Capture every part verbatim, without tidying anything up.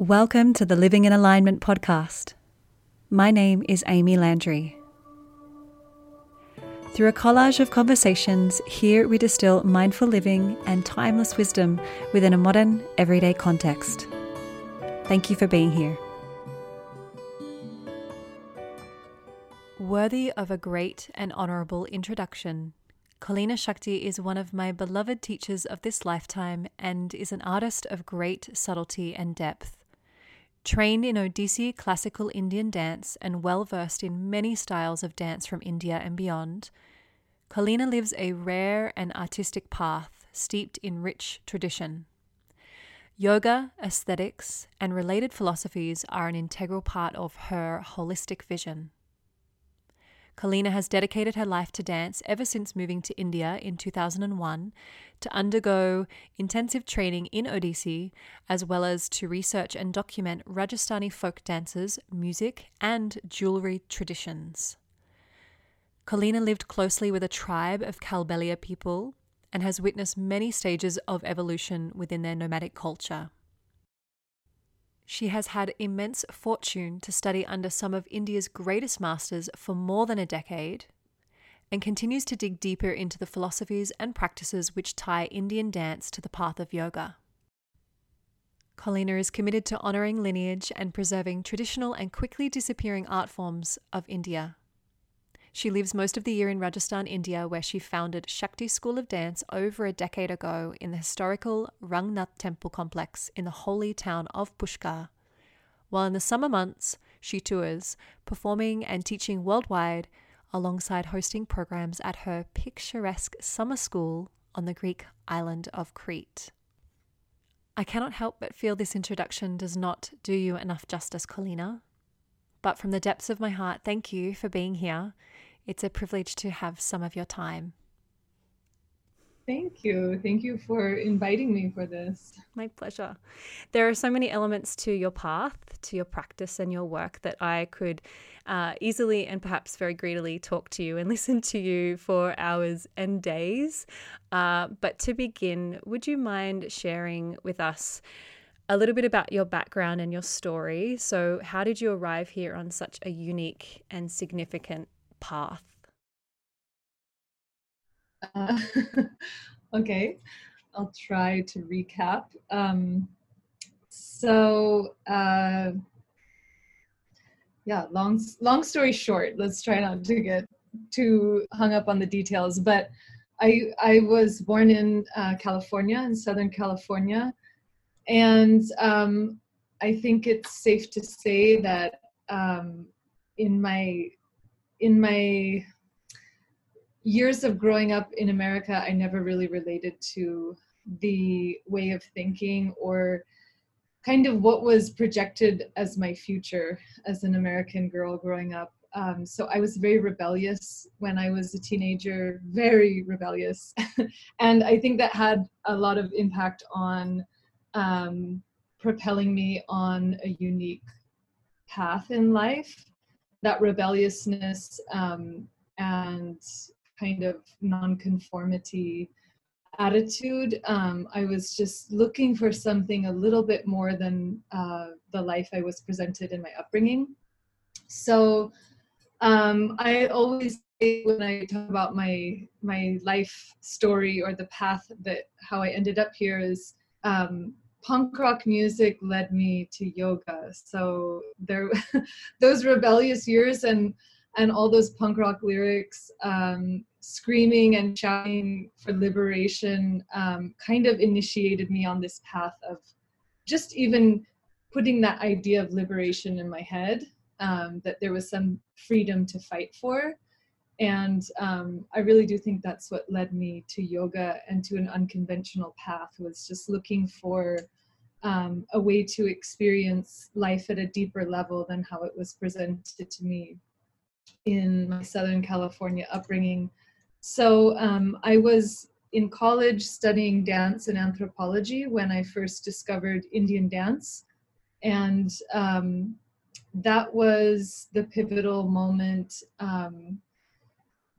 Welcome to the Living in Alignment podcast. My name is Amy Landry. Through a collage of conversations, here we distill mindful living and timeless wisdom within a modern, everyday context. Thank you for being here. Worthy of a great and honourable introduction, Colleena Shakti is one of my beloved teachers of this lifetime and is an artist of great subtlety and depth. Trained in Odissi classical Indian dance and well-versed in many styles of dance from India and beyond, Colleena lives a rare and artistic path steeped in rich tradition. Yoga, aesthetics, and related philosophies are an integral part of her holistic vision. Colleena has dedicated her life to dance ever since moving to India in two thousand one to undergo intensive training in Odissi, as well as to research and document Rajasthani folk dances, music, and jewellery traditions. Colleena lived closely with a tribe of Kalbelia people and has witnessed many stages of evolution within their nomadic culture. She has had immense fortune to study under some of India's greatest masters for more than a decade and continues to dig deeper into the philosophies and practices which tie Indian dance to the path of yoga. Colleena is committed to honouring lineage and preserving traditional and quickly disappearing art forms of India. She lives most of the year in Rajasthan, India, where she founded Shakti School of Dance over a decade ago in the historical Rangnath Temple complex in the holy town of Pushkar, while in the summer months she tours, performing and teaching worldwide alongside hosting programs at her picturesque summer school on the Greek island of Crete. I cannot help but feel this introduction does not do you enough justice, Colleena. But from the depths of my heart, thank you for being here. It's a privilege to have some of your time. Thank you. Thank you for inviting me for this. My pleasure. There are so many elements to your path, to your practice and your work that I could uh, easily and perhaps very greedily talk to you and listen to you for hours and days. Uh, but to begin, would you mind sharing with us a little bit about your background and your story? So how did you arrive here on such a unique and significant path? Uh, okay, I'll try to recap. Um, so, uh, yeah, long, long story short, let's try not to get too hung up on the details, but I, I was born in uh, California, in Southern California. And um, I think it's safe to say that um, in my in my years of growing up in America, I never really related to the way of thinking or kind of what was projected as my future as an American girl growing up. Um, so I was very rebellious when I was a teenager, very rebellious. And I think that had a lot of impact on Um, propelling me on a unique path in life. That rebelliousness um, and kind of nonconformity attitude. Um, I was just looking for something a little bit more than uh, the life I was presented in my upbringing. So um, I always say when I talk about my my life story or the path that how I ended up here is Um, punk rock music led me to yoga. So there, those rebellious years and and all those punk rock lyrics, um, screaming and shouting for liberation, um, kind of initiated me on this path of just even putting that idea of liberation in my head, um, that there was some freedom to fight for. And um, I really do think that's what led me to yoga and to an unconventional path, was just looking for um, a way to experience life at a deeper level than how it was presented to me in my Southern California upbringing. So um, I was in college studying dance and anthropology when I first discovered Indian dance. And um, that was the pivotal moment. Um,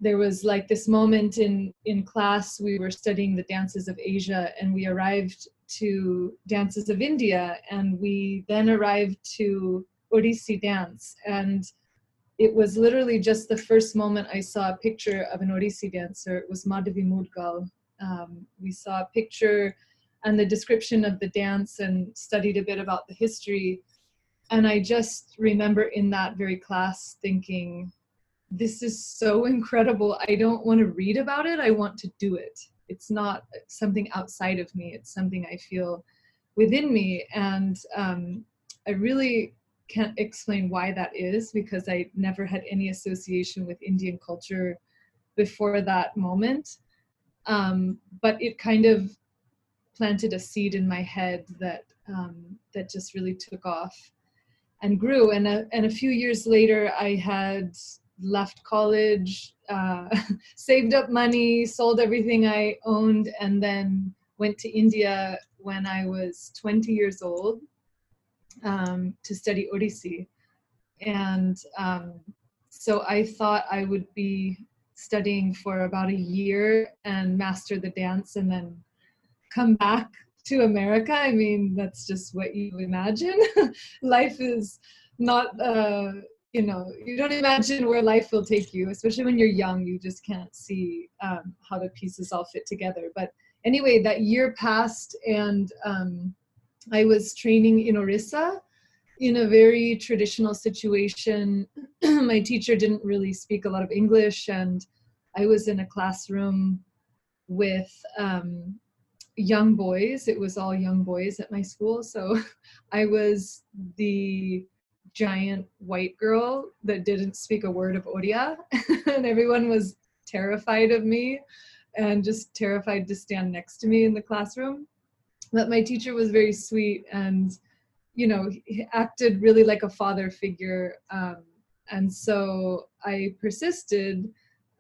There was like this moment in, in class, we were studying the dances of Asia, and we arrived to dances of India, and we then arrived to Odissi dance. And it was literally just the first moment I saw a picture of an Odissi dancer. It was Madhavi Mudgal. Um, we saw a picture and the description of the dance and studied a bit about the history. And I just remember in that very class thinking, this is so incredible. I don't want to read about it. I want to do it. It's not something outside of me. It's something I feel within me. And um, I really can't explain why that is, because I never had any association with Indian culture before that moment. Um, but it kind of planted a seed in my head that um, that just really took off and grew. And a, and a few years later, I had left college, uh, saved up money, sold everything I owned, and then went to India when I was twenty years old um, to study Odissi. And um, so I thought I would be studying for about a year and master the dance and then come back to America. I mean, that's just what you imagine. Life is not... Uh, you know, you don't imagine where life will take you, especially when you're young. You just can't see um, how the pieces all fit together. But anyway, that year passed, and um, I was training in Orissa in a very traditional situation. My teacher didn't really speak a lot of English, and I was in a classroom with um, young boys. It was all young boys at my school. So I was the giant white girl that didn't speak a word of Odia, and everyone was terrified of me and just terrified to stand next to me in the classroom. But my teacher was very sweet, and you know, he acted really like a father figure, um, and so I persisted.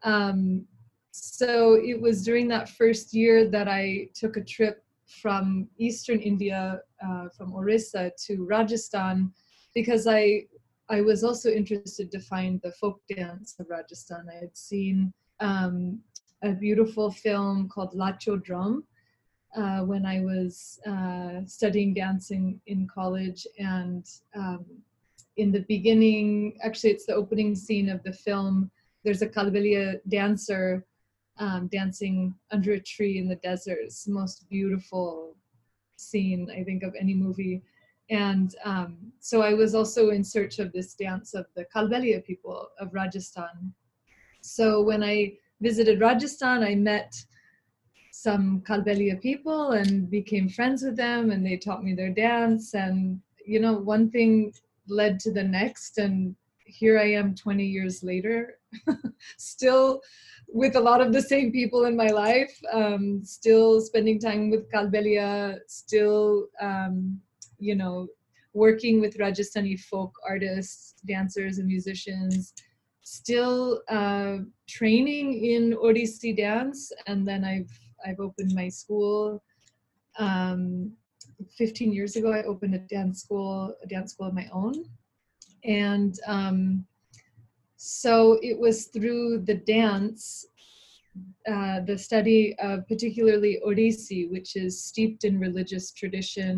Um, so it was during that first year that I took a trip from eastern India, uh, from Orissa to Rajasthan, because I, I was also interested to find the folk dance of Rajasthan. I had seen um, a beautiful film called Latcho Drom uh, when I was uh, studying dancing in college. And um, in the beginning, actually it's the opening scene of the film, there's a Kalbelia dancer um, dancing under a tree in the desert. It's the most beautiful scene, I think, of any movie. And um, so I was also in search of this dance of the Kalbelia people of Rajasthan. So when I visited Rajasthan, I met some Kalbelia people and became friends with them, and they taught me their dance. And, you know, one thing led to the next, and here I am twenty years later, still with a lot of the same people in my life, um, still spending time with Kalbelia, still... Um, you know, working with Rajasthani folk artists, dancers and musicians, still uh, training in Odissi dance. And then I've, I've opened my school. Um, fifteen years ago, I opened a dance school, a dance school of my own. And um, so it was through the dance, Uh, the study of particularly Odissi, which is steeped in religious tradition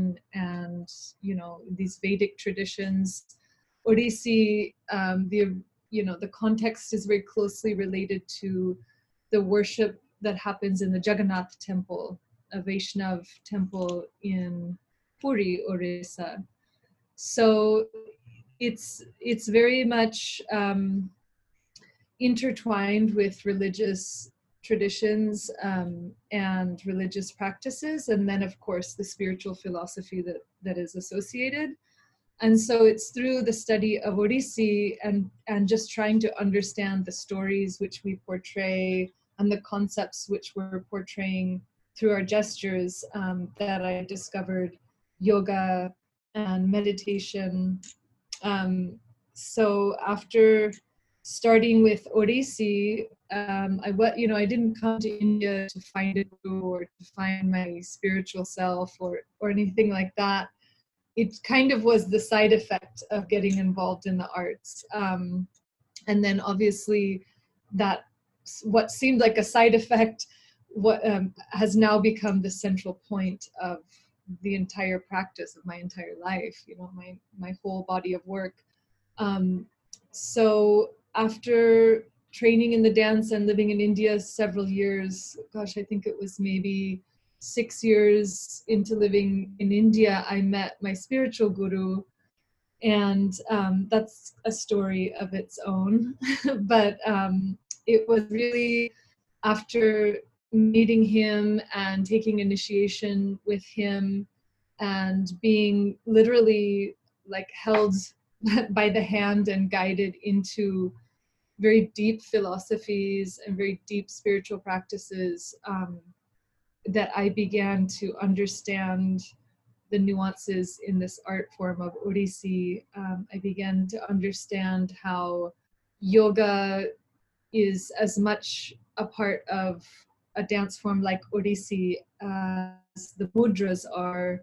and, you know, these Vedic traditions. Odissi, um, the, you know, the context is very closely related to the worship that happens in the Jagannath Temple, a Vaishnava temple in Puri, Orissa. So it's, it's very much um, intertwined with religious traditions um, and religious practices, and then of course the spiritual philosophy that that is associated. And so it's through the study of Odissi and and just trying to understand the stories which we portray and the concepts which we're portraying through our gestures um, that I discovered yoga and meditation. Um, so after starting with Odissi, um, I what you know I didn't come to India to find a guru or to find my spiritual self or or anything like that. It kind of was the side effect of getting involved in the arts, um, and then obviously that what seemed like a side effect what um, has now become the central point of the entire practice of my entire life, you know, my, my whole body of work. Um, so after training in the dance and living in India several years, gosh, I think it was maybe six years into living in India, I met my spiritual guru. And um, that's a story of its own. But um, it was really after meeting him and taking initiation with him and being literally like held by the hand and guided into very deep philosophies and very deep spiritual practices um, that I began to understand the nuances in this art form of Odissi. Um, I began to understand how yoga is as much a part of a dance form like Odissi as the mudras are.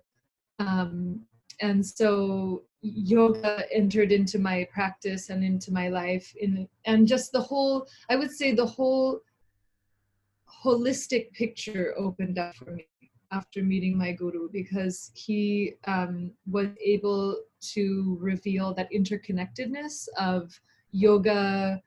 Um, and so yoga entered into my practice and into my life, in, and just the whole, I would say the whole holistic picture opened up for me after meeting my guru, because he um, was able to reveal that interconnectedness of yoga,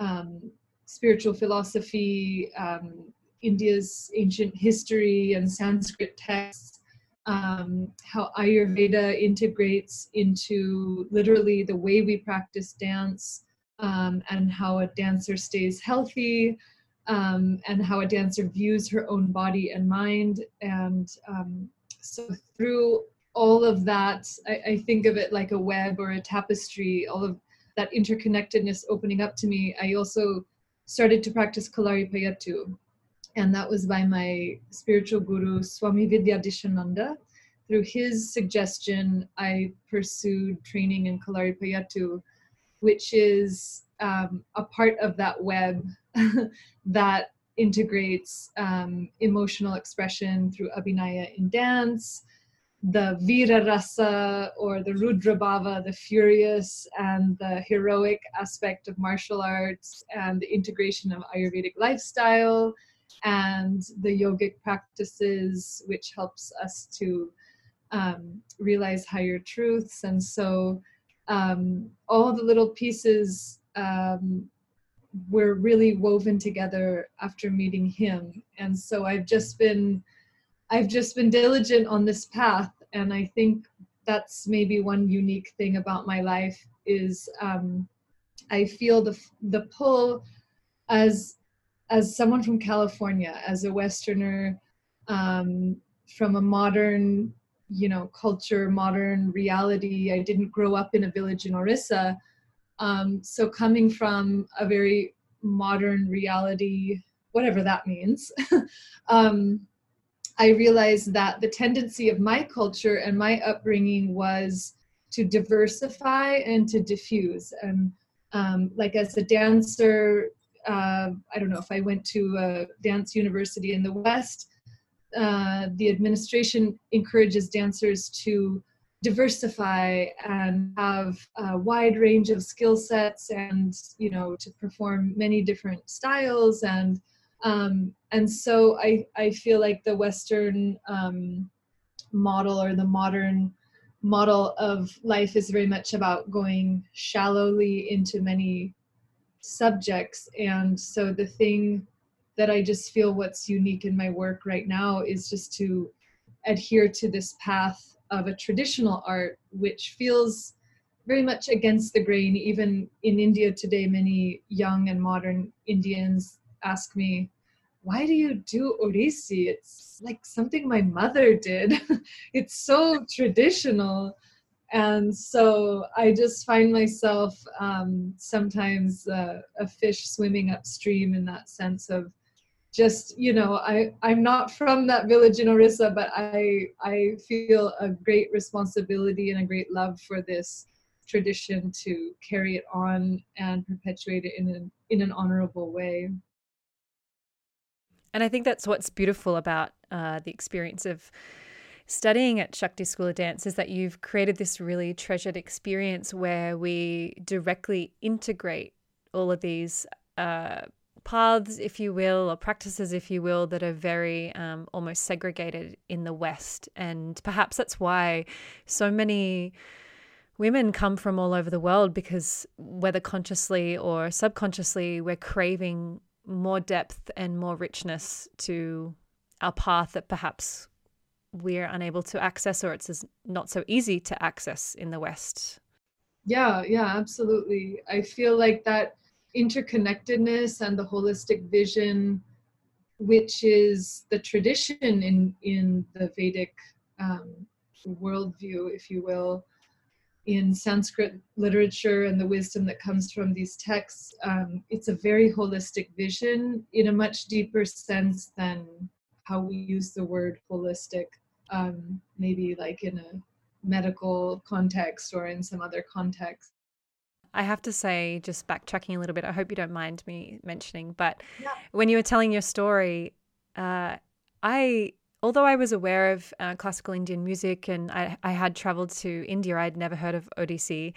um, spiritual philosophy, um, India's ancient history and Sanskrit texts, um, how Ayurveda integrates into literally the way we practice dance, um, and how a dancer stays healthy, Um, and how a dancer views her own body and mind. And um, so through all of that, I, I think of it like a web or a tapestry, all of that interconnectedness opening up to me. I also started to practice Kalaripayattu, and that was by my spiritual guru, Swami Vidya Dishananda. Through his suggestion, I pursued training in Kalaripayattu, which is um, a part of that web that integrates um, emotional expression through abhinaya in dance, the vira rasa or the rudra bhava, the furious and the heroic aspect of martial arts, and the integration of Ayurvedic lifestyle and the yogic practices, which helps us to um, realize higher truths. And so um, all the little pieces um, were really woven together after meeting him. And so I've just been, I've just been diligent on this path. And I think that's maybe one unique thing about my life is um, I feel the, the pull as, as someone from California, as a Westerner, um, from a modern, you know, culture, modern reality. I didn't grow up in a village in Orissa. Um, so coming from a very modern reality, whatever that means, um, I realized that the tendency of my culture and my upbringing was to diversify and to diffuse. And um, like as a dancer, uh, I don't know, if I went to a dance university in the West, uh, the administration encourages dancers to diversify and have a wide range of skill sets, and you know, to perform many different styles. And um, and so I I feel like the Western um, model or the modern model of life is very much about going shallowly into many subjects. And so the thing that I just feel what's unique in my work right now is just to adhere to this path of a traditional art, which feels very much against the grain. Even in India today, many young and modern Indians ask me, why do you do Odissi? It's like something my mother did. It's so traditional. And so I just find myself um, sometimes uh, a fish swimming upstream in that sense of just, you know, I, I'm not from that village in Orissa, but I, I feel a great responsibility and a great love for this tradition to carry it on and perpetuate it in an, in an honorable way. And I think that's what's beautiful about uh, the experience of studying at Shakti School of Dance is that you've created this really treasured experience where we directly integrate all of these uh, paths, if you will, or practices, if you will, that are very um, almost segregated in the West. And perhaps that's why so many women come from all over the world, because whether consciously or subconsciously, we're craving more depth and more richness to our path that perhaps we're unable to access, or it's not so easy to access in the West. Yeah, yeah, absolutely. I feel like that interconnectedness and the holistic vision, which is the tradition in in the Vedic um, worldview, if you will, in Sanskrit literature and the wisdom that comes from these texts, um, it's a very holistic vision in a much deeper sense than how we use the word holistic, um, maybe like in a medical context or in some other context. I have to say, just backtracking a little bit, I hope you don't mind me mentioning, but yeah. When you were telling your story, uh, I, although I was aware of uh, classical Indian music and I, I had traveled to India, I'd never heard of Odissi,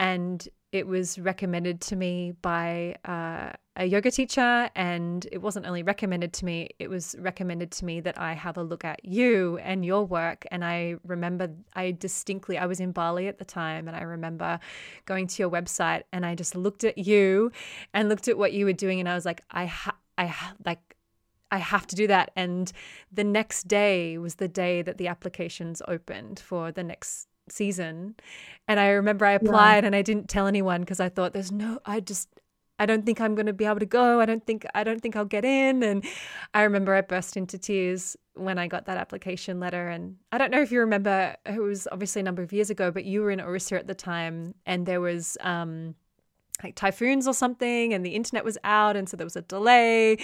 and it was recommended to me by uh, a yoga teacher. And it wasn't only recommended to me, it was recommended to me that I have a look at you and your work. And I remember I distinctly, I was in Bali at the time, and I remember going to your website and I just looked at you and looked at what you were doing. And I was like, I, ha- I ha- like, I have to do that. And the next day was the day that the applications opened for the next season, and I remember I applied, yeah. and I didn't tell anyone because I thought there's no I just I don't think I'm going to be able to go I don't think I don't think I'll get in. And I remember I burst into tears when I got that application letter. And I don't know if you remember, it was obviously a number of years ago, but you were in Orissa at the time, and there was um like typhoons or something, and the internet was out, and so there was a delay,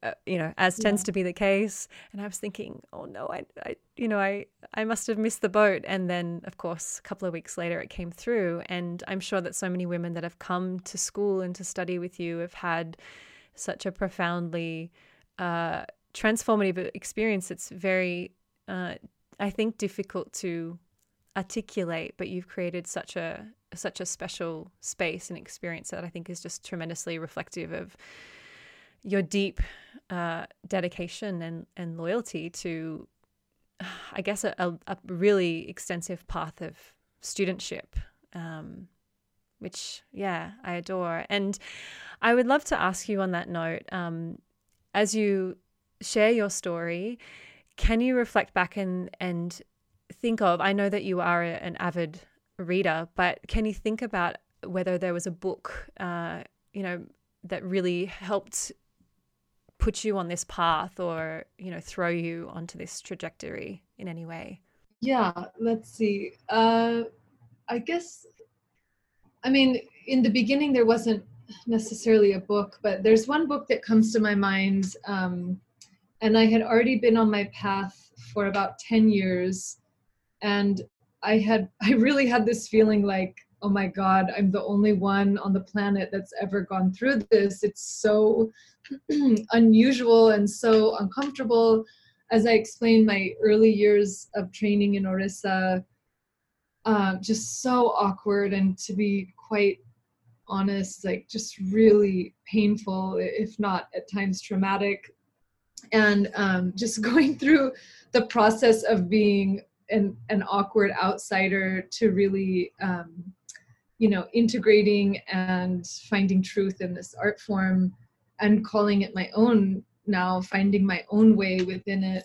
Uh, you know, as tends yeah. to be the case. And I was thinking, oh no, I, I, you know, I, I must have missed the boat. And then, of course, a couple of weeks later, it came through. And I'm sure that so many women that have come to school and to study with you have had such a profoundly uh, transformative experience. It's very, uh, I think, difficult to articulate, but you've created such a such a special space and experience that I think is just tremendously reflective of your deep uh, dedication and, and loyalty to, I guess, a, a, a really extensive path of studentship, um, which, yeah, I adore. And I would love to ask you on that note, um, as you share your story, can you reflect back and, and think of, I know that you are a, an avid reader, but can you think about whether there was a book, uh, you know, that really helped put you on this path, or, you know, throw you onto this trajectory in any way? Yeah, let's see. Uh, I guess, I mean, in the beginning, there wasn't necessarily a book, but there's one book that comes to my mind. Um, and I had already been on my path for about ten years. And I had, I really had this feeling like, oh my God, I'm the only one on the planet that's ever gone through this. It's so unusual and so uncomfortable. As I explained, my early years of training in Orissa, um, just so awkward, and to be quite honest, like just really painful, if not at times traumatic. And um, just going through the process of being an, an awkward outsider to really... Um, you know, integrating and finding truth in this art form and calling it my own now, finding my own way within it.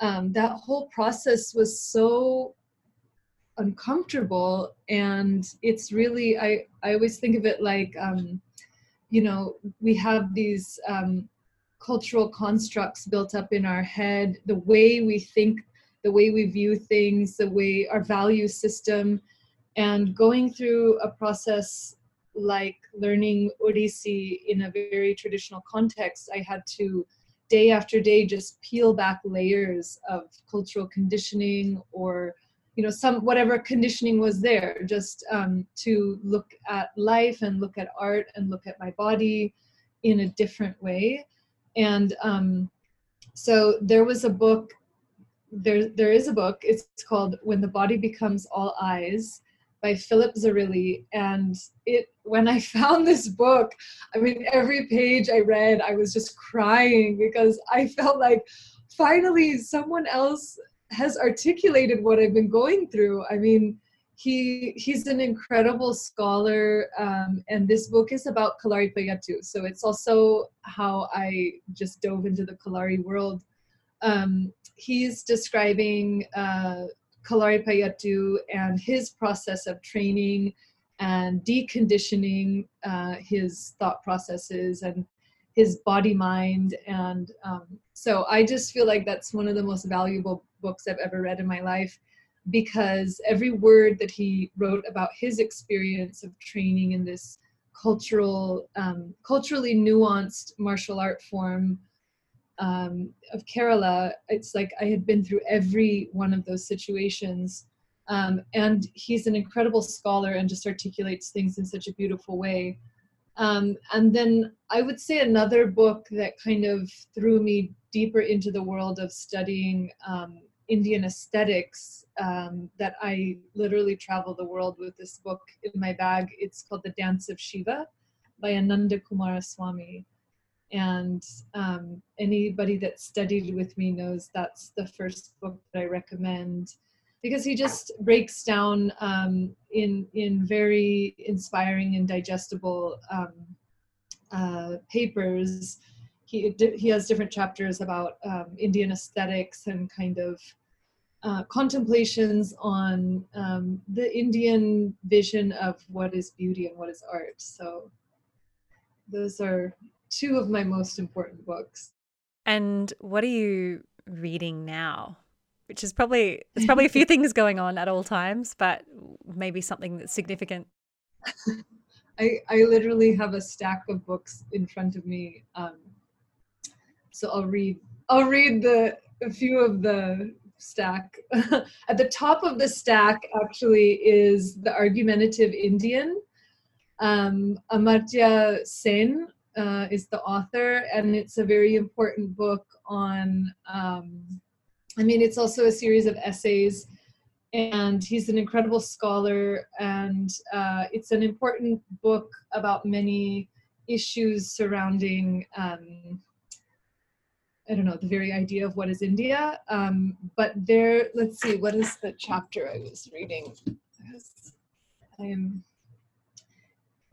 Um, that whole process was so uncomfortable. And it's really, I, I always think of it like, um, you know, we have these um, cultural constructs built up in our head, the way we think, the way we view things, the way our value system. And going through a process like learning Odissi in a very traditional context, I had to, day after day, just peel back layers of cultural conditioning, or, you know, some whatever conditioning was there, just um, to look at life and look at art and look at my body in a different way. And um, so there was a book, there there is a book, it's called When the Body Becomes All Eyes, by Philip Zarilli. And it, when I found this book, I mean, every page I read, I was just crying because I felt like finally someone else has articulated what I've been going through. I mean, he he's an incredible scholar, um, and this book is about Kalaripayattu. So it's also how I just dove into the Kalari world. Um, he's describing uh, Kalaripayattu and his process of training and deconditioning uh, his thought processes and his body mind. And um, so I just feel like that's one of the most valuable books I've ever read in my life, because every word that he wrote about his experience of training in this cultural, um, culturally nuanced martial art form um, of Kerala, it's like I had been through every one of those situations. Um, and he's an incredible scholar and just articulates things in such a beautiful way. Um, and then I would say another book that kind of threw me deeper into the world of studying um, Indian aesthetics, um, that I literally travel the world with this book in my bag. It's called The Dance of Shiva by Ananda Kumaraswamy. And um, anybody that studied with me knows that's the first book that I recommend, because he just breaks down um, in, in very inspiring and digestible um, uh, papers. He, he has different chapters about um, Indian aesthetics and kind of uh, contemplations on um, the Indian vision of what is beauty and what is art. So those are two of my most important books. And what are you reading now? Which is probably, there's probably a few things going on at all times, but maybe something that's significant. I, I literally have a stack of books in front of me. Um, So I'll read, I'll read the, a few of the stack. At the top of the stack actually is The Argumentative Indian. Um, Amartya Sen uh, is the author, and it's a very important book on, um, I mean, it's also a series of essays, and he's an incredible scholar, and uh, it's an important book about many issues surrounding um, I don't know, the very idea of what is India. Um, but there, let's see, what is the chapter I was reading? I am,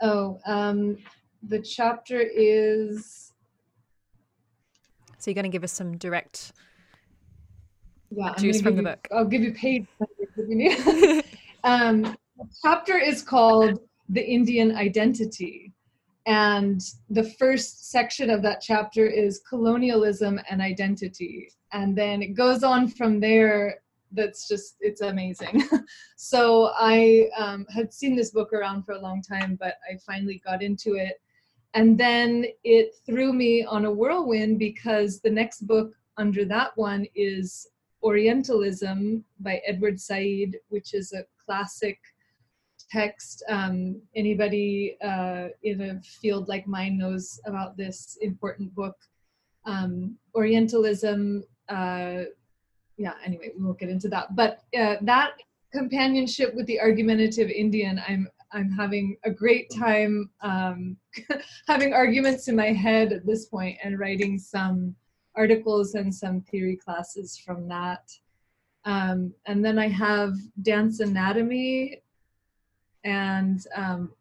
oh, um, the chapter is... So you're going to give us some direct yeah, juice from the you, book. I'll give you page numbers if you need. um, the chapter is called The Indian Identity. And the first section of that chapter is colonialism and identity. And then it goes on from there. That's just, it's amazing. So I um, had seen this book around for a long time, but I finally got into it. And then it threw me on a whirlwind, because the next book under that one is Orientalism by Edward Said, which is a classic text. Um, anybody uh, in a field like mine knows about this important book. Um, Orientalism, uh, yeah, anyway, we won't get into that. But uh, that companionship with The Argumentative Indian, I'm, I'm having a great time um, having arguments in my head at this point and writing some articles and some theory classes from that. Um, and then I have Dance Anatomy, and um,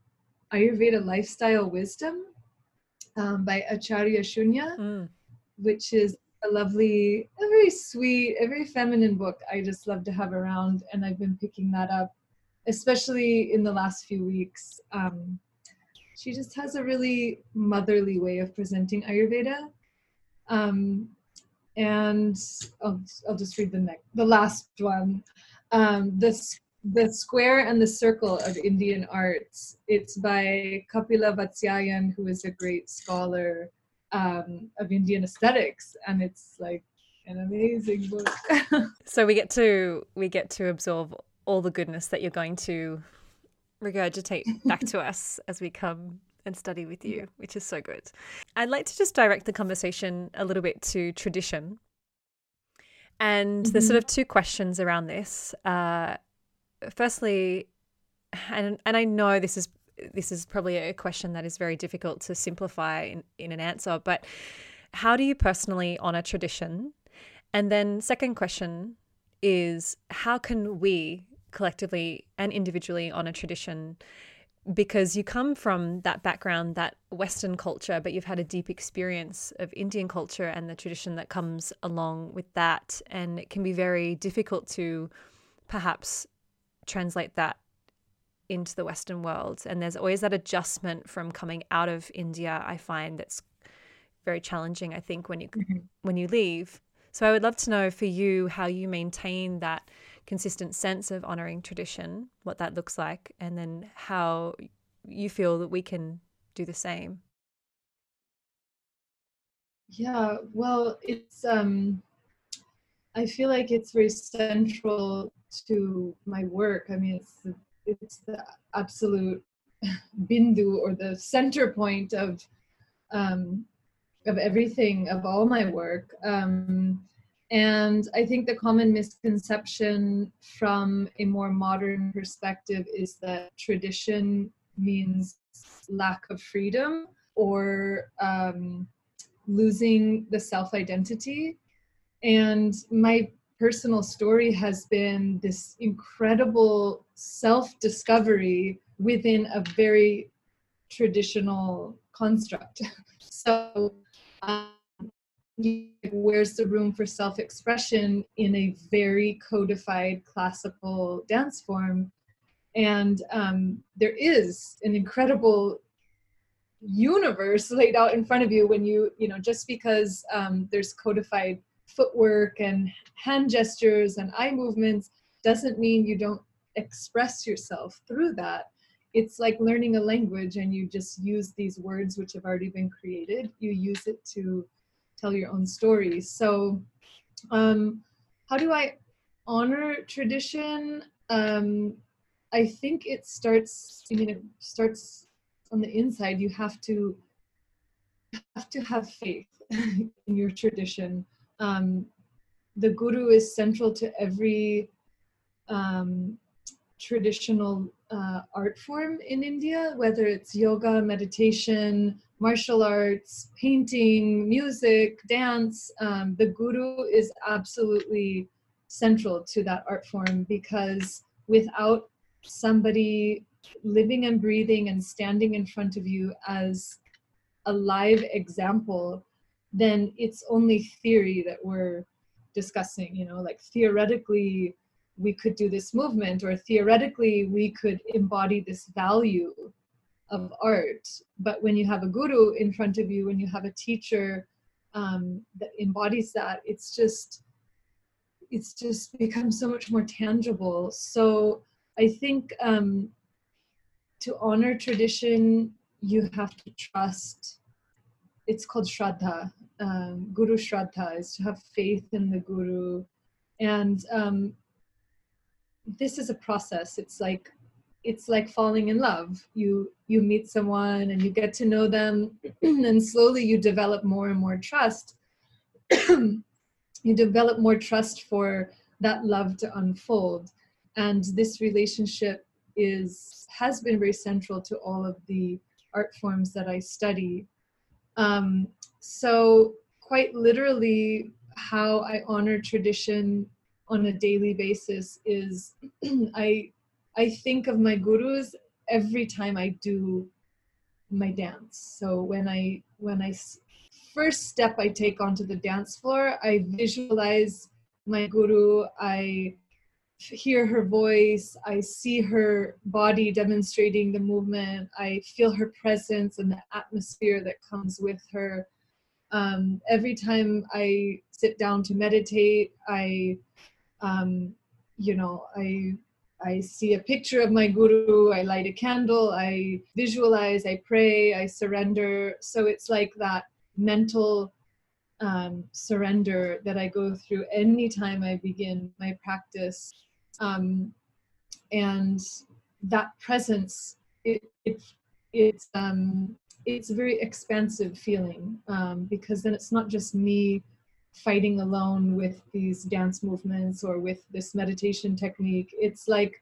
Ayurveda Lifestyle Wisdom um, by Acharya Shunya, mm. which is a lovely, a very sweet, a very feminine book I just love to have around, and I've been picking that up, especially in the last few weeks. Um, she just has a really motherly way of presenting Ayurveda. Um, and I'll, I'll just read the, next, the last one. Um, this. The Square and the Circle of Indian Arts. It's by Kapila Vatsyayan, who is a great scholar um, of Indian aesthetics, and it's like an amazing book. So we get to we get to absorb all the goodness that you're going to regurgitate back to us as we come and study with you, which is so good. I'd like to just direct the conversation a little bit to tradition, and mm-hmm. there's sort of two questions around this. Uh, Firstly, and and I know this is this is probably a question that is very difficult to simplify in, in an answer, but how do you personally honor tradition? And then second question is, how can we collectively and individually honor tradition? Because you come from that background, that Western culture, but you've had a deep experience of Indian culture and the tradition that comes along with that. And it can be very difficult to perhaps translate that into the Western world. And there's always that adjustment from coming out of India, I find, that's very challenging, I think, when you mm-hmm. when you leave. So I would love to know for you how you maintain that consistent sense of honoring tradition, what that looks like, and then how you feel that we can do the same. Yeah, well, it's um I feel like it's very central to my work. I mean, it's the, it's the absolute bindu, or the center point of um of everything, of all my work. Um, and I think the common misconception from a more modern perspective is that tradition means lack of freedom, or um, losing the self-identity. And my personal story has been this incredible self-discovery within a very traditional construct. So Um, where's the room for self-expression in a very codified classical dance form? And um, there is an incredible universe laid out in front of you when you, you know, just because um, there's codified footwork and hand gestures and eye movements doesn't mean you don't express yourself through that. It's like learning a language, and you just use these words which have already been created. You use it to tell your own story. So um, how do I honor tradition? Um, I think it starts, I mean, it starts on the inside. You have to have to have faith in your tradition. Um, the guru is central to every um, traditional Uh, art form in India, whether it's yoga, meditation, martial arts, painting, music, dance. Um, the guru is absolutely central to that art form, because without somebody living and breathing and standing in front of you as a live example, then it's only theory that we're discussing, you know, like theoretically we could do this movement, or theoretically we could embody this value of art. But when you have a guru in front of you, when you have a teacher um, that embodies that, it's just, it's just become so much more tangible. So I think um, to honor tradition, you have to trust. It's called shraddha, um, guru shraddha, is to have faith in the guru. And um, this is a process. It's like, it's like falling in love. You, you meet someone and you get to know them, and slowly you develop more and more trust. You develop more trust for that love to unfold. And this relationship is, has been very central to all of the art forms that I study. Um, so quite literally how I honor tradition on a daily basis is I I think of my gurus every time I do my dance. So when I when I first step I take onto the dance floor, I visualize my guru, I hear her voice, I see her body demonstrating the movement, I feel her presence and the atmosphere that comes with her. Um, every time I sit down to meditate, I Um, you know, I I see a picture of my guru, I light a candle, I visualize, I pray, I surrender. So it's like that mental um, surrender that I go through anytime I begin my practice. Um, and that presence, it, it, it's, um, it's a very expansive feeling, um, because then it's not just me fighting alone with these dance movements or with this meditation technique. It's like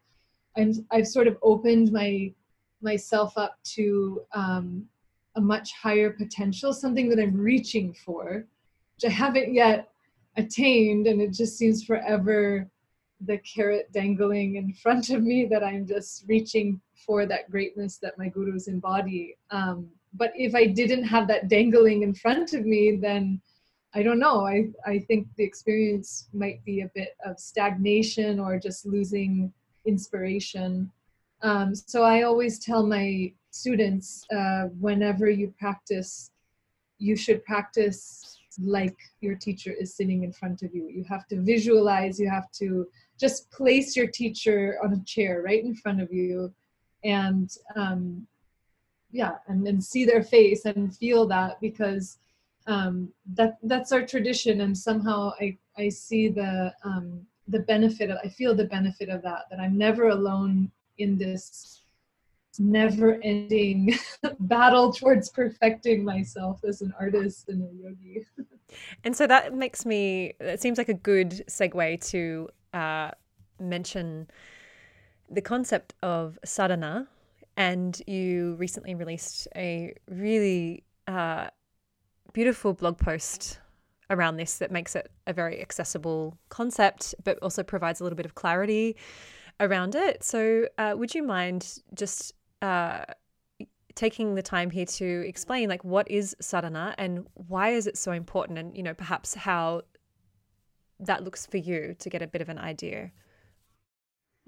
I'm, I've sort of opened my myself up to um, a much higher potential, something that I'm reaching for, which I haven't yet attained, and it just seems forever the carrot dangling in front of me that I'm just reaching for that greatness that my gurus embody. Um, but if I didn't have that dangling in front of me, then I don't know. I, I think the experience might be a bit of stagnation or just losing inspiration. Um, so I always tell my students, uh, whenever you practice, you should practice like your teacher is sitting in front of you. You have to visualize, you have to just place your teacher on a chair right in front of you, and um, yeah, and then see their face and feel that, because um, that that's our tradition, and somehow I, I see the, um, the benefit of, I feel the benefit of that, that I'm never alone in this never-ending battle towards perfecting myself as an artist and a yogi. And so that makes me, it seems like a good segue to uh, mention the concept of sadhana. And you recently released a really uh, beautiful blog post around this that makes it a very accessible concept, but also provides a little bit of clarity around it. So uh, would you mind just uh, taking the time here to explain, like, what is sadhana and why is it so important, and, you know, perhaps how that looks for you to get a bit of an idea?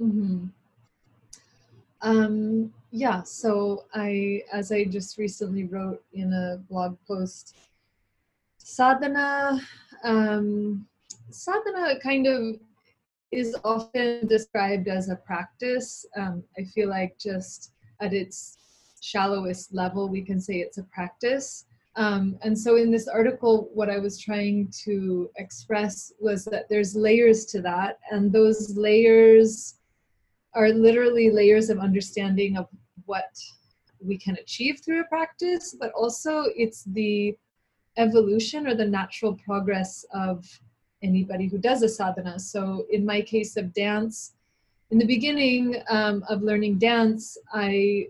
Mm-hmm. Um, yeah, so I, as I just recently wrote in a blog post, sadhana, um, sadhana kind of is often described as a practice. Um, I feel like just at its shallowest level, we can say it's a practice. Um, and so in this article, what I was trying to express was that there's layers to that. And those layers are literally layers of understanding of what we can achieve through a practice, but also it's the evolution or the natural progress of anybody who does a sadhana. So in my case of dance, in the beginning um, of learning dance, I,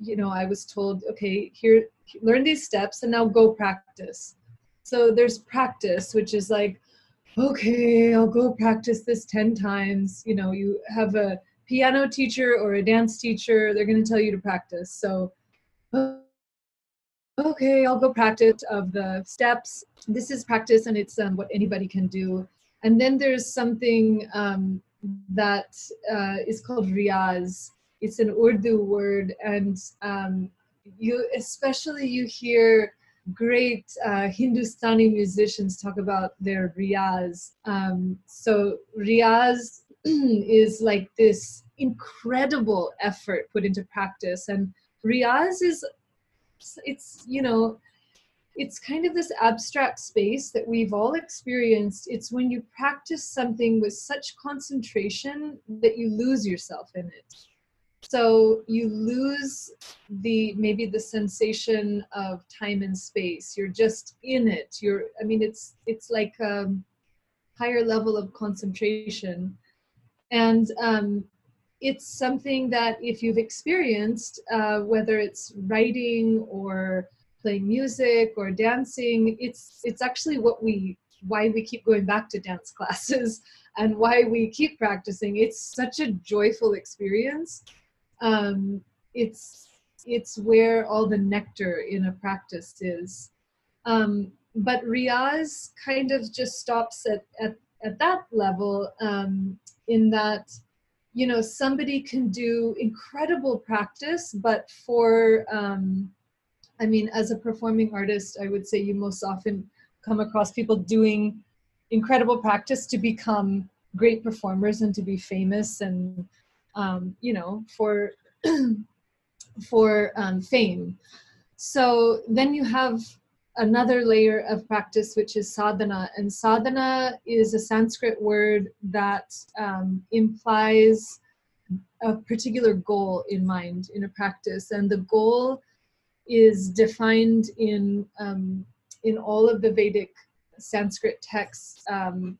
you know, I was told, okay, here, learn these steps and now go practice. So there's practice, which is like, okay, I'll go practice this ten times. You know, you have a piano teacher or a dance teacher, they're going to tell you to practice. So, okay, I'll go practice of the steps. This is practice, and it's um, what anybody can do. And then there's something um, that uh, is called riyaz. It's an Urdu word, and um, you especially you hear great uh, Hindustani musicians talk about their riyaz. Um, so riyaz is like this incredible effort put into practice, and riyaz is, it's, you know, it's kind of this abstract space that we've all experienced. It's when you practice something with such concentration that you lose yourself in it. So you lose the, maybe the sensation of time and space. You're just in it. You're, I mean, it's, it's like a higher level of concentration. And, um, it's something that if you've experienced, uh, whether it's writing or playing music or dancing, it's it's actually what we why we keep going back to dance classes and why we keep practicing. It's such a joyful experience. Um, it's it's where all the nectar in a practice is. Um, but riyaz kind of just stops at at, at that level, um, in that, you know, somebody can do incredible practice, but for, um, I mean, as a performing artist, I would say you most often come across people doing incredible practice to become great performers and to be famous and, um, you know, for, for um, fame. So then you have another layer of practice, which is sadhana. And sadhana is a Sanskrit word that um, implies a particular goal in mind in a practice. And the goal is defined in um, in all of the Vedic Sanskrit texts um,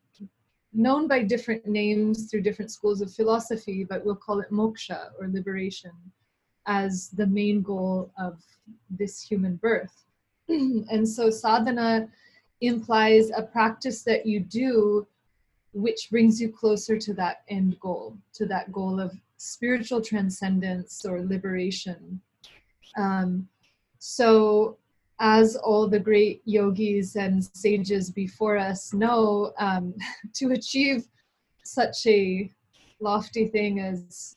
known by different names through different schools of philosophy, but we'll call it moksha or liberation as the main goal of this human birth. And so sadhana implies a practice that you do which brings you closer to that end goal, to that goal of spiritual transcendence or liberation. Um, so as all the great yogis and sages before us know, um, to achieve such a lofty thing as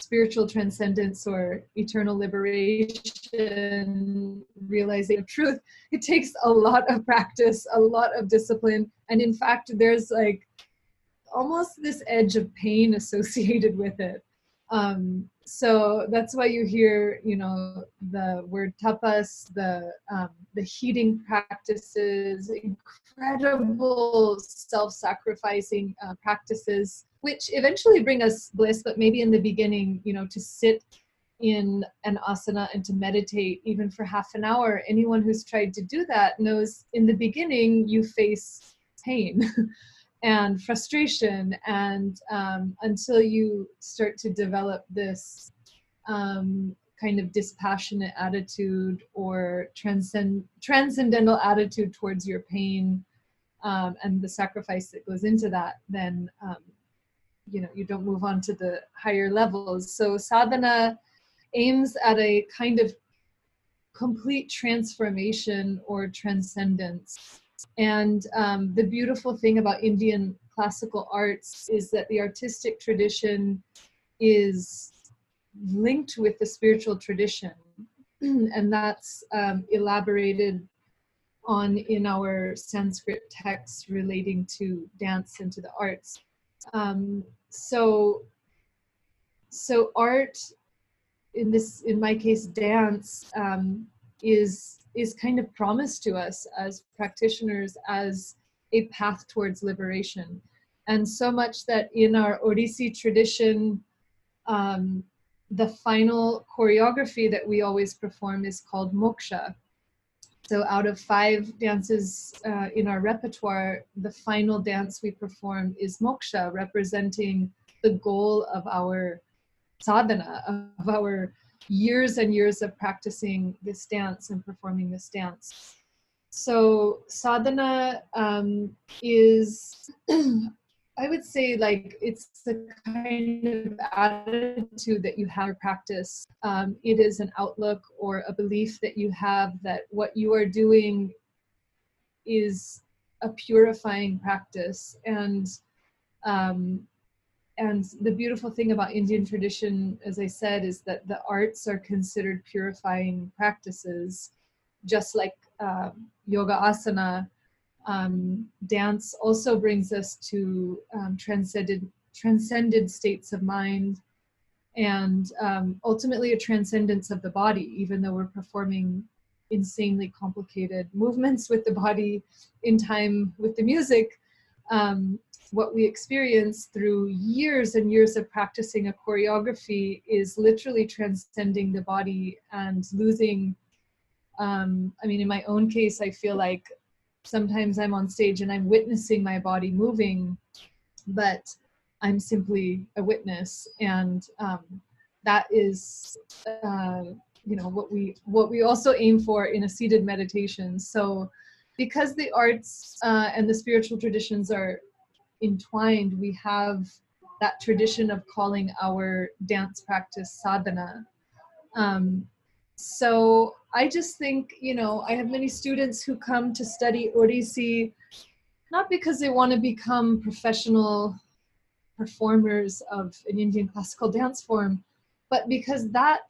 spiritual transcendence or eternal liberation, realizing of truth, it takes a lot of practice, a lot of discipline. And in fact, there's like almost this edge of pain associated with it. Um, so that's why you hear, you know, the word tapas, the, um, the heating practices, incredible self-sacrificing uh, practices, which eventually bring us bliss, but maybe in the beginning, you know, to sit in an asana and to meditate even for half an hour, anyone who's tried to do that knows in the beginning you face pain. And frustration, and um, until you start to develop this um, kind of dispassionate attitude or transcend transcendental attitude towards your pain um, and the sacrifice that goes into that, then um, you know, you don't move on to the higher levels. So sadhana aims at a kind of complete transformation or transcendence. And um, the beautiful thing about Indian classical arts is that the artistic tradition is linked with the spiritual tradition. And that's um, elaborated on in our Sanskrit texts relating to dance and to the arts. Um, so, so art, in this, in my case, dance, um, is is kind of promised to us as practitioners as a path towards liberation. And so much that in our Odissi tradition, um, the final choreography that we always perform is called moksha. So out of five dances uh, in our repertoire, the final dance we perform is moksha, representing the goal of our sadhana, of our years and years of practicing this dance and performing this dance. So sadhana um, is, I would say, like, it's the kind of attitude that you have in practice. Um, it is an outlook or a belief that you have that what you are doing is a purifying practice. And um, And the beautiful thing about Indian tradition, as I said, is that the arts are considered purifying practices, just like uh, yoga asana. Um, dance also brings us to um, transcended, transcended states of mind, and um, ultimately a transcendence of the body, even though we're performing insanely complicated movements with the body in time with the music. Um, What we experience through years and years of practicing a choreography is literally transcending the body and losing, um, I mean, in my own case, I feel like sometimes I'm on stage and I'm witnessing my body moving, but I'm simply a witness. And um, that is, uh, you know, what we, what we also aim for in a seated meditation. So because the arts uh, and the spiritual traditions are entwined, we have that tradition of calling our dance practice sadhana. Um, so I just think, you know, I have many students who come to study Odissi, not because they want to become professional performers of an Indian classical dance form, but because that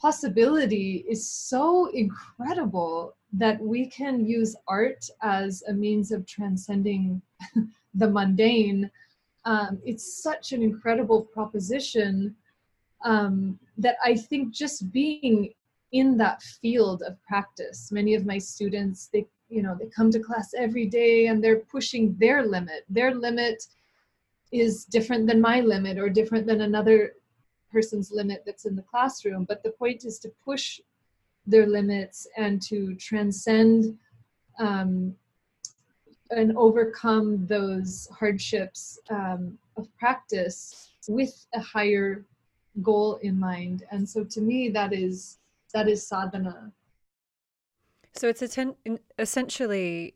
possibility is so incredible that we can use art as a means of transcending the mundane. Um, it's such an incredible proposition um, that I think just being in that field of practice, many of my students, they, you know, they come to class every day and they're pushing their limit. Their limit is different than my limit or different than another person's limit that's in the classroom. But the point is to push their limits and to transcend um, and overcome those hardships um, of practice with a higher goal in mind. And so to me, that is that is sadhana. So it's atten- essentially,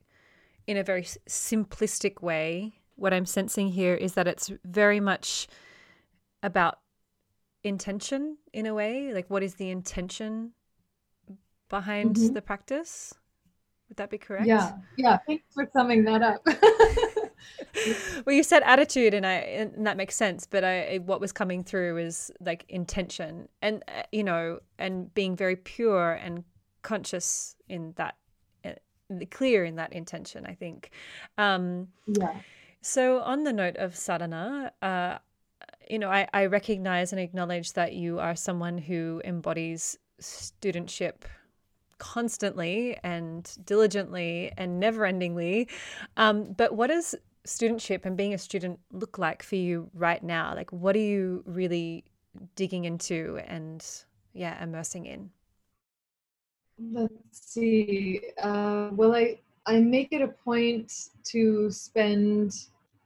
in a very simplistic way, what I'm sensing here is that it's very much about intention in a way, like what is the intention behind mm-hmm. the practice? Would that be correct? Yeah, yeah. Thanks for summing that up. Well, you said attitude, and I and that makes sense. But I, what was coming through is like intention, and uh, you know, and being very pure and conscious in that, uh, clear in that intention. I think. Um, yeah. So on the note of sadhana, uh, you know, I, I recognize and acknowledge that you are someone who embodies studentship constantly and diligently and never-endingly. Um, but what does studentship and being a student look like for you right now? Like, what are you really digging into and, yeah, immersing in? Let's see. Uh, well, I, I make it a point to spend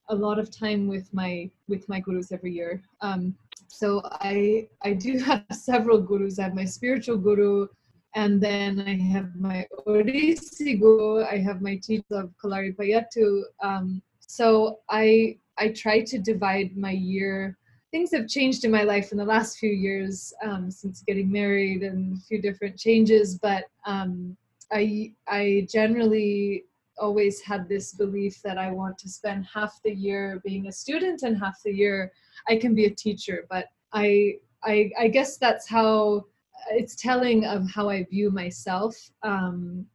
a lot of time with my with my gurus every year. Um, so I I do have several gurus. I have my spiritual guru, and then I have my Odissi guru. I have my teachers of Kalaripayattu. Um, so I I try to divide my year. Things have changed in my life in the last few years um, since getting married and a few different changes. But um, I I generally always had this belief that I want to spend half the year being a student and half the year I can be a teacher. But I I, I guess that's how it's telling of how I view myself. Um,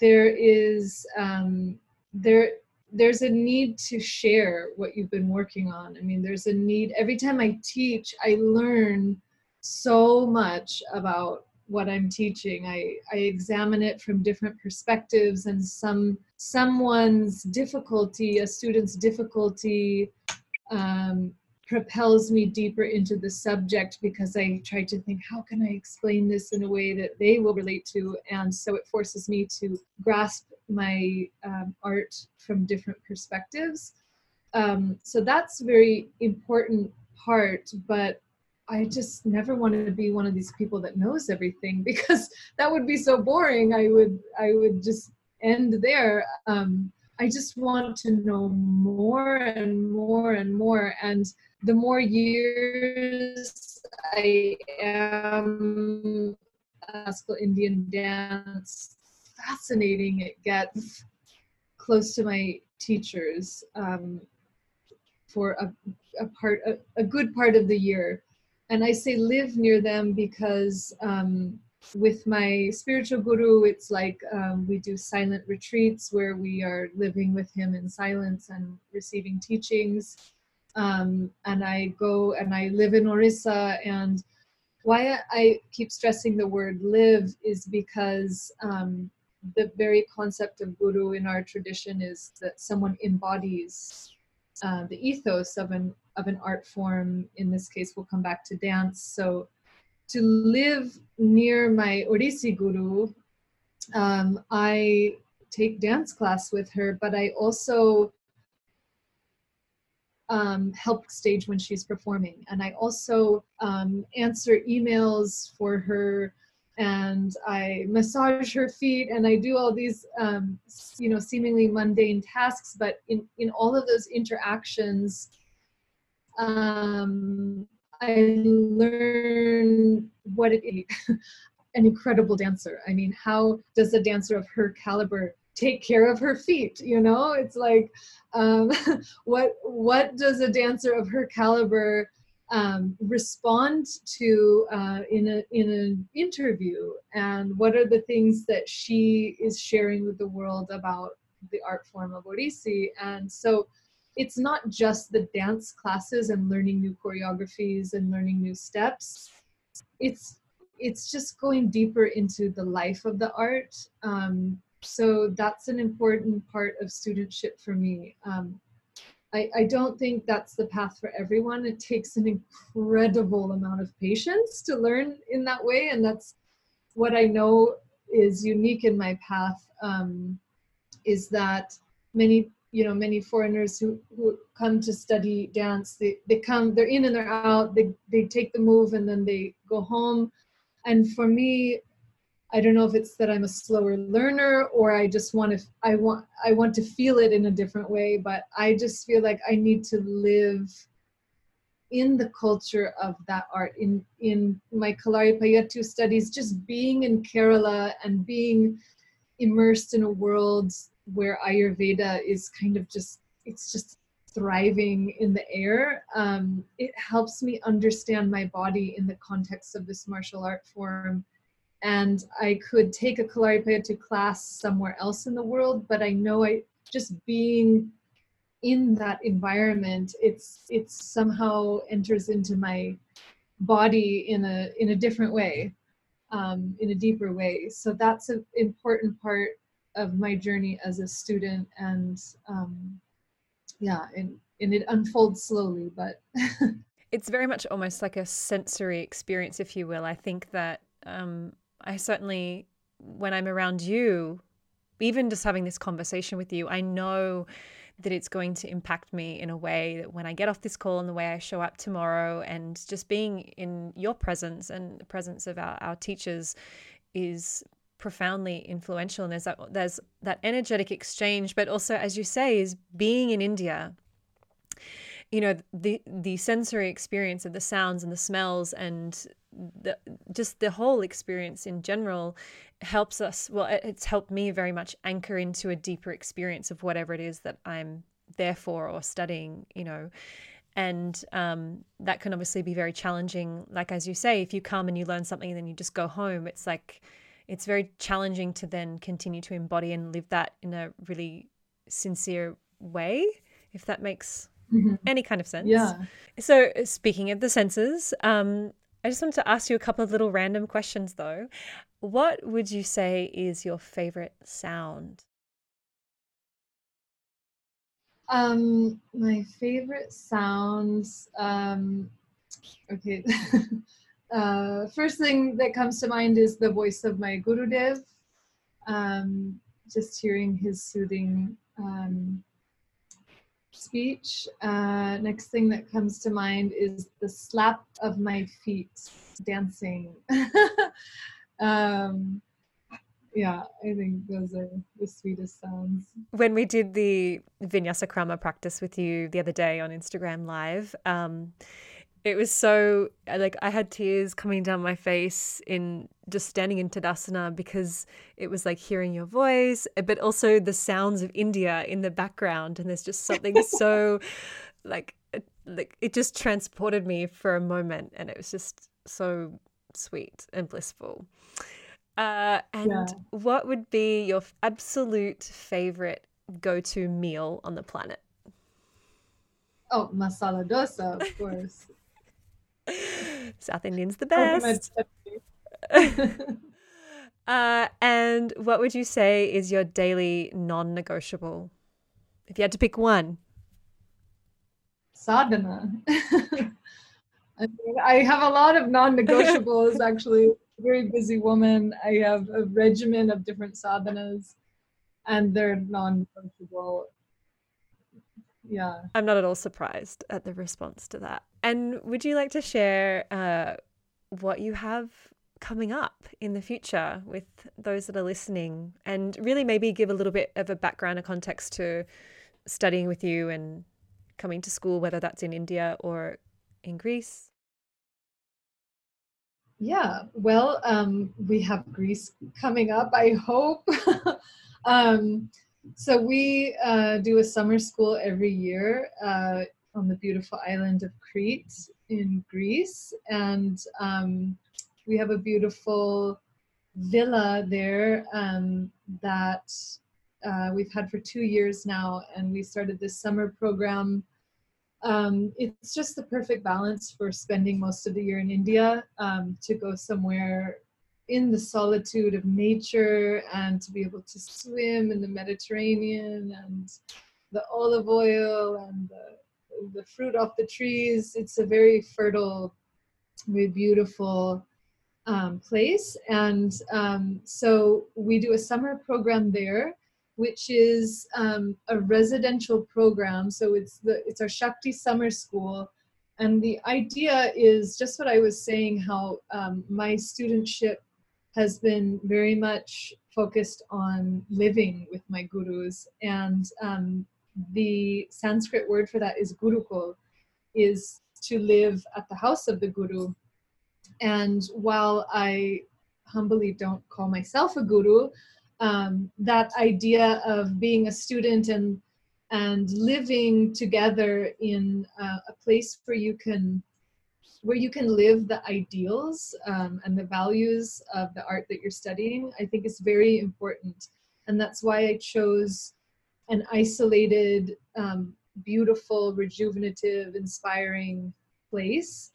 there is um, there there's a need to share what you've been working on. I mean, there's a need. Every time I teach, I learn so much about what I'm teaching. I, I examine it from different perspectives, and some someone's difficulty, a student's difficulty, um, propels me deeper into the subject, because I try to think, how can I explain this in a way that they will relate to? And so it forces me to grasp my um, art from different perspectives. Um, so that's a very important part, but I just never wanted to be one of these people that knows everything, because that would be so boring. I would I would just end there. Um, I just want to know more and more and more. And the more years I am classical Indian dance, fascinating it gets close to my teachers um, for a, a part a, a good part of the year. And I say live near them because um, with my spiritual guru, it's like um, we do silent retreats where we are living with him in silence and receiving teachings. Um, and I go and I live in Orissa. And why I keep stressing the word live is because um, the very concept of guru in our tradition is that someone embodies uh, the ethos of an of an art form. In this case, we'll come back to dance. So to live near my Odissi guru, um, I take dance class with her, but I also um, help stage when she's performing. And I also um, answer emails for her, and I massage her feet, and I do all these, um, you know, seemingly mundane tasks, but in, in all of those interactions, Um, I learned what it is, an incredible dancer. I mean, how does a dancer of her caliber take care of her feet? You know, it's like, um, what what does a dancer of her caliber um, respond to uh, in a in an interview? And what are the things that she is sharing with the world about the art form of Orisi? And so it's not just the dance classes and learning new choreographies and learning new steps. It's it's just going deeper into the life of the art. Um, so that's an important part of studentship for me. Um, I, I don't think that's the path for everyone. It takes an incredible amount of patience to learn in that way. And that's what I know is unique in my path, um, is that many you know, many foreigners who, who come to study dance, they, they come, they're in and they're out, they, they take the move and then they go home. And for me, I don't know if it's that I'm a slower learner or I just want to, I want, I want to feel it in a different way, but I just feel like I need to live in the culture of that art. In, in my Kalaripayattu studies, just being in Kerala and being immersed in a world where Ayurveda is kind of just, it's just thriving in the air. Um, it helps me understand my body in the context of this martial art form. And I could take a Kalaripayattu class somewhere else in the world, but I know I just being in that environment, it's it's somehow enters into my body in a in a different way, um, in a deeper way. So that's an important part of my journey as a student, and um, yeah, and and it unfolds slowly, but it's very much almost like a sensory experience, if you will. I think that. Um, I certainly, when I'm around you, even just having this conversation with you, I know that it's going to impact me in a way that when I get off this call and the way I show up tomorrow, and just being in your presence and the presence of our, our teachers is profoundly influential. And there's that, there's that energetic exchange, but also, as you say, is being in India, you know, the, the sensory experience of the sounds and the smells and the, just the whole experience in general helps us. Well, it, it's helped me very much anchor into a deeper experience of whatever it is that I'm there for or studying, you know, and um, that can obviously be very challenging. Like, as you say, if you come and you learn something and then you just go home, it's like, it's very challenging to then continue to embody and live that in a really sincere way, if that makes mm-hmm. any kind of sense. Yeah. So speaking of the senses, um, I just wanted to ask you a couple of little random questions though. What would you say is your favorite sound? Um, my favorite sounds, um, okay. uh, first thing that comes to mind is the voice of my Gurudev. Um, just hearing his soothing um, speech. Uh, next thing that comes to mind is the slap of my feet dancing. um, yeah, I think those are the sweetest sounds. When we did the Vinyasa Krama practice with you the other day on Instagram Live, um, it was so, like, I had tears coming down my face in just standing in Tadasana, because it was like hearing your voice, but also the sounds of India in the background. And there's just something so like, like it just transported me for a moment, and it was just so sweet and blissful. Uh, and yeah. What would be your absolute favorite go-to meal on the planet? Oh, masala dosa, of course. South Indian's the best. uh, and what would you say is your daily non-negotiable? If you had to pick one. Sadhana. I mean, I have a lot of non-negotiables, actually. Very busy woman. I have a regimen of different sadhanas, and they're non-negotiable. Yeah. I'm not at all surprised at the response to that. And would you like to share uh, what you have coming up in the future with those that are listening, and really maybe give a little bit of a background or context to studying with you and coming to school, whether that's in India or in Greece? Yeah, well, um, we have Greece coming up, I hope. um, so we uh, do a summer school every year uh, on the beautiful island of Crete in Greece. And um, we have a beautiful villa there um, that uh, we've had for two years now. And we started this summer program. Um, it's just the perfect balance for spending most of the year in India, um, to go somewhere in the solitude of nature and to be able to swim in the Mediterranean and the olive oil and the, the fruit off the trees. It's a very fertile, very beautiful um, place. And um, so we do a summer program there. which is um, a residential program. So it's the it's our Shakti Summer School. And the idea is just what I was saying, how um, my studentship has been very much focused on living with my gurus. And um, the Sanskrit word for that is gurukul, is to live at the house of the guru. And while I humbly don't call myself a guru, um, that idea of being a student and and living together in uh, a place where you can where you can live the ideals um, and the values of the art that you're studying, I think is very important. And that's why I chose an isolated, um, beautiful, rejuvenative, inspiring place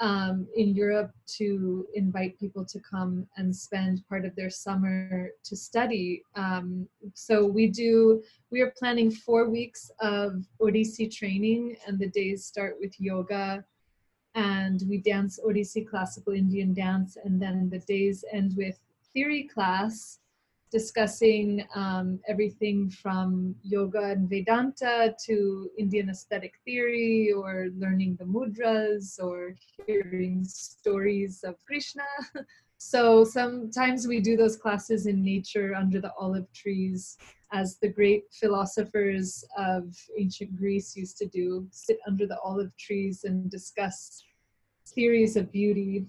um, in Europe to invite people to come and spend part of their summer to study. Um, so we do, we are planning four weeks of Odissi training, and the days start with yoga. And we dance Odissi classical Indian dance, and then the days end with theory class discussing um, everything from yoga and Vedanta to Indian aesthetic theory, or learning the mudras, or hearing stories of Krishna. So sometimes we do those classes in nature under the olive trees, as the great philosophers of ancient Greece used to do, sit under the olive trees and discuss theories of beauty.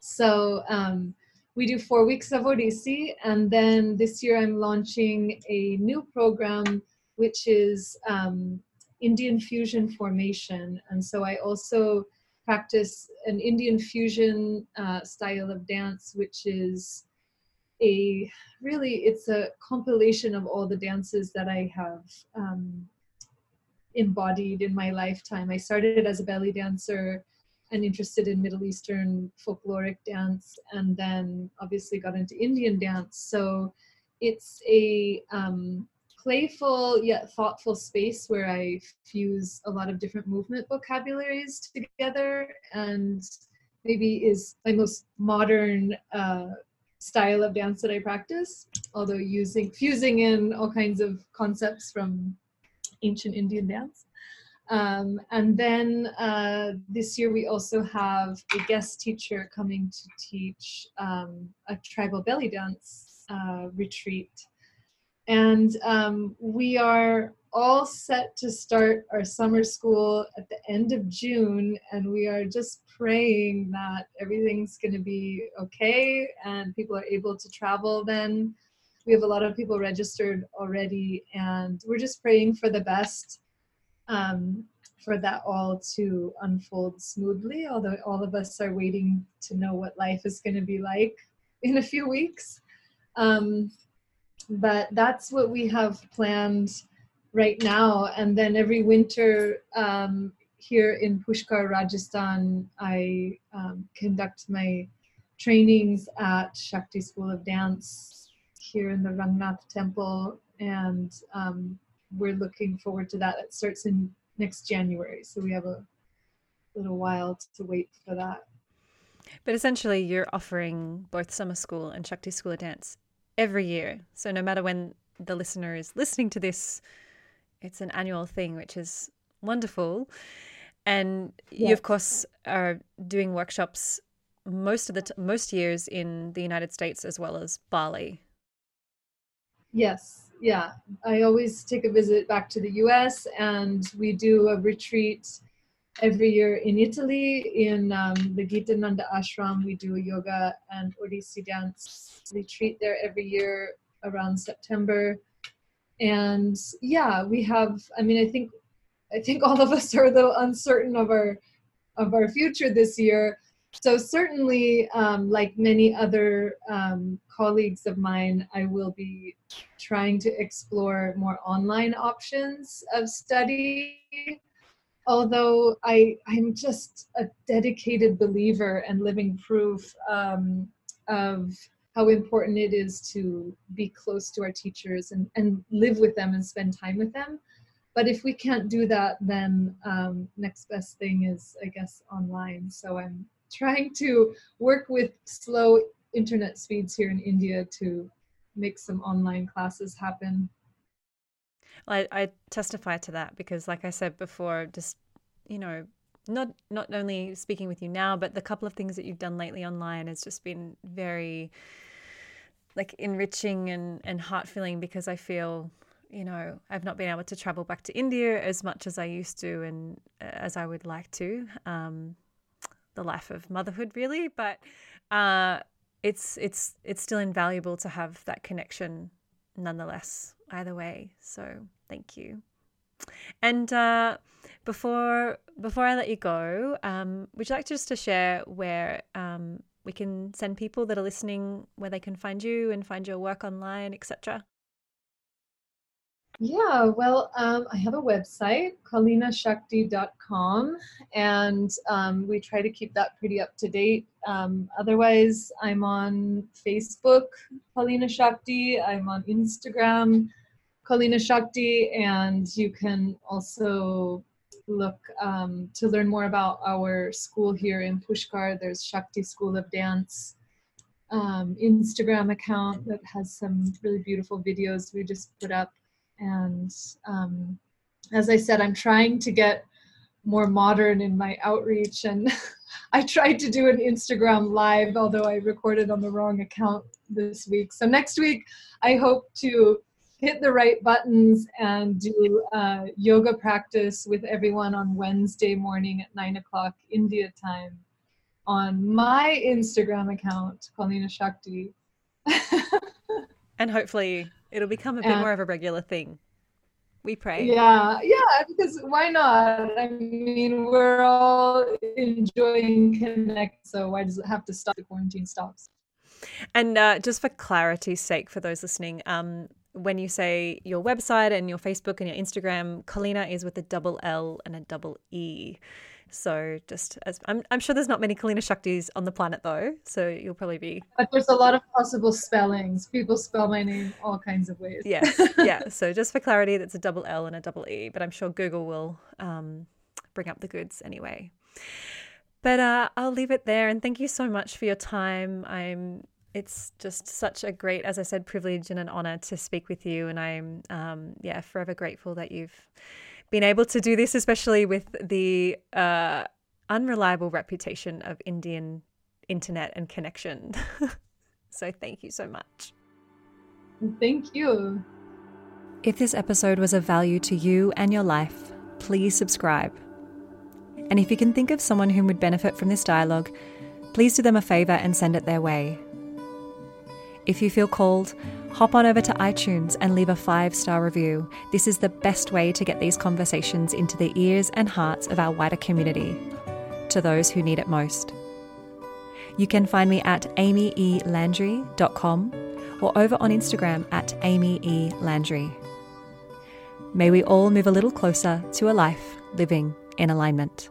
So um, we do four weeks of Odissi, and then this year I'm launching a new program, which is um, Indian fusion formation. And so I also practice an Indian fusion uh, style of dance, which is a really, it's a compilation of all the dances that I have um, embodied in my lifetime. I started as a belly dancer and interested in Middle Eastern folkloric dance, and then obviously got into Indian dance. So it's a um, playful yet thoughtful space where I fuse a lot of different movement vocabularies together, and maybe is my most modern uh, style of dance that I practice, although using fusing in all kinds of concepts from ancient Indian dance. Um, and then uh, this year we also have a guest teacher coming to teach um, a tribal belly dance uh, retreat. And um, we are all set to start our summer school at the end of June, and we are just praying that everything's going to be okay and people are able to travel then. We have a lot of people registered already, and we're just praying for the best, um, for that all to unfold smoothly, although all of us are waiting to know what life is going to be like in a few weeks. Um, but that's what we have planned right now. And then every winter um, here in Pushkar, Rajasthan, I um, conduct my trainings at Shakti School of Dance here in the Rangnath Temple. And um, we're looking forward to that. It starts in next January. So we have a little while to wait for that. But essentially you're offering both summer school and Shakti School of Dance every year. So no matter when the listener is listening to this, it's an annual thing, which is wonderful. And yeah. You, of course, are doing workshops most of the t- most years in the United States as well as Bali. Yes, yeah. I always take a visit back to the U S, and we do a retreat every year in Italy. In um, the Gitananda Ashram, we do a yoga and Odissi dance retreat there every year around September. And yeah, we have, I mean, I think, I think all of us are a little uncertain of our, of our future this year. So certainly, um, like many other um, colleagues of mine, I will be trying to explore more online options of study. Although I, I'm just a dedicated believer and living proof um, of how important it is to be close to our teachers and, and live with them and spend time with them. But if we can't do that, then um, next best thing is, I guess, online. So I'm trying to work with slow internet speeds here in India to make some online classes happen. I, I testify to that because, like I said before, just, you know, not not only speaking with you now, but the couple of things that you've done lately online has just been very, like, enriching and, and heart-filling, because I feel, you know, I've not been able to travel back to India as much as I used to and as I would like to. Um, the life of motherhood, really, but uh, it's it's it's still invaluable to have that connection nonetheless, either way. So thank you. And uh, before before I let you go, um, would you like to just to share where um, we can send people that are listening, where they can find you and find your work online, et cetera? Yeah, well, um, I have a website, kalina shakti dot com, and um, we try to keep that pretty up to date. Um, otherwise, I'm on Facebook, Colleena Shakti. I'm on Instagram, Colleena Shakti, and you can also look um, to learn more about our school here in Pushkar. There's Shakti School of Dance um, Instagram account that has some really beautiful videos we just put up. And um, as I said, I'm trying to get more modern in my outreach, and I tried to do an Instagram live, although I recorded on the wrong account this week. So next week, I hope to hit the right buttons and do uh, yoga practice with everyone on Wednesday morning at nine o'clock India time on my Instagram account, Colleena Shakti. And hopefully it'll become a bit and, more of a regular thing. We pray. Yeah, yeah, because why not? I mean, we're all enjoying Connect, so why does it have to stop? The quarantine stops. And uh, just for clarity's sake for those listening, um, when you say your website and your Facebook and your Instagram, Colleena is with a double L and a double E. So just as I'm, I'm sure there's not many Colleena Shaktis on the planet though, so you'll probably be. But there's a lot of possible spellings. People spell my name all kinds of ways. Yes, yeah. So just for clarity, that's a double L and a double E. But I'm sure Google will um, bring up the goods anyway. But uh, I'll leave it there, and thank you so much for your time. I'm. It's just such a great, as I said, privilege and an honor to speak with you, and I'm um, yeah forever grateful that you've been able to do this, especially with the uh, unreliable reputation of Indian internet and connection. So thank you so much. Thank you. If this episode was of value to you and your life, please subscribe. And if you can think of someone who would benefit from this dialogue, please do them a favor and send it their way. If you feel called, hop on over to iTunes and leave a five-star review. This is the best way to get these conversations into the ears and hearts of our wider community, to those who need it most. You can find me at amy e landry dot com or over on Instagram at amy e landry. May we all move a little closer to a life living in alignment.